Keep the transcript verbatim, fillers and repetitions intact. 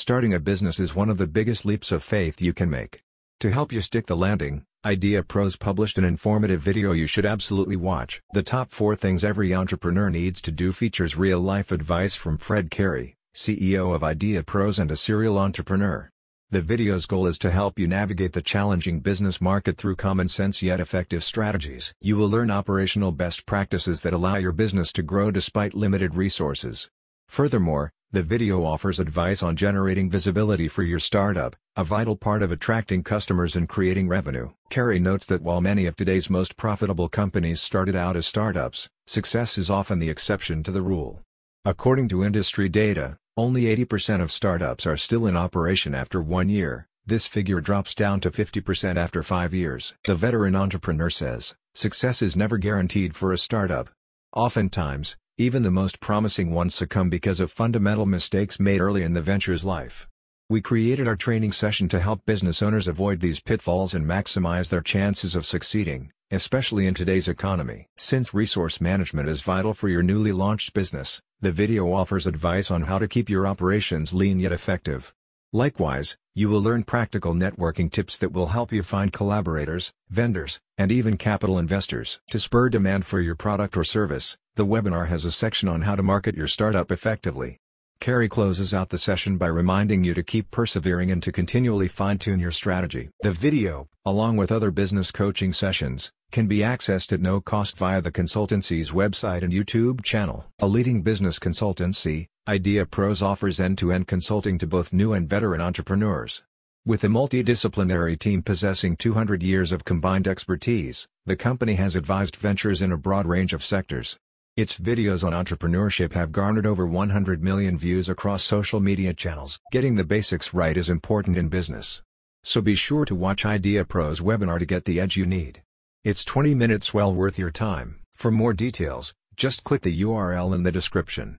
Starting a business is one of the biggest leaps of faith you can make. To help you stick the landing, IdeaPros published an informative video you should absolutely watch. The top four things every entrepreneur needs to do features real-life advice from Fred Carey, C E O of IdeaPros and a serial entrepreneur. The video's goal is to help you navigate the challenging business market through common sense yet effective strategies. You will learn operational best practices that allow your business to grow despite limited resources. Furthermore, the video offers advice on generating visibility for your startup, a vital part of attracting customers and creating revenue. Carey notes that while many of today's most profitable companies started out as startups, success is often the exception to the rule. According to industry data, only eighty percent of startups are still in operation after one year. This figure drops down to fifty percent after five years. The veteran entrepreneur says, success is never guaranteed for a startup. Oftentimes, even the most promising ones succumb because of fundamental mistakes made early in the venture's life. We created our training session to help business owners avoid these pitfalls and maximize their chances of succeeding, especially in today's economy. Since resource management is vital for your newly launched business, the video offers advice on how to keep your operations lean yet effective. Likewise, you will learn practical networking tips that will help you find collaborators, vendors, and even capital investors. To spur demand for your product or service, the webinar has a section on how to market your startup effectively. Carey closes out the session by reminding you to keep persevering and to continually fine-tune your strategy. The video, along with other business coaching sessions, can be accessed at no cost via the consultancy's website and YouTube channel. A leading business consultancy, IdeaPros offers end-to-end consulting to both new and veteran entrepreneurs. With a multidisciplinary team possessing two hundred years of combined expertise, the company has advised ventures in a broad range of sectors. Its videos on entrepreneurship have garnered over one hundred million views across social media channels. Getting the basics right is important in business. So be sure to watch IdeaPros' webinar to get the edge you need. It's twenty minutes well worth your time. For more details, just click the U R L in the description.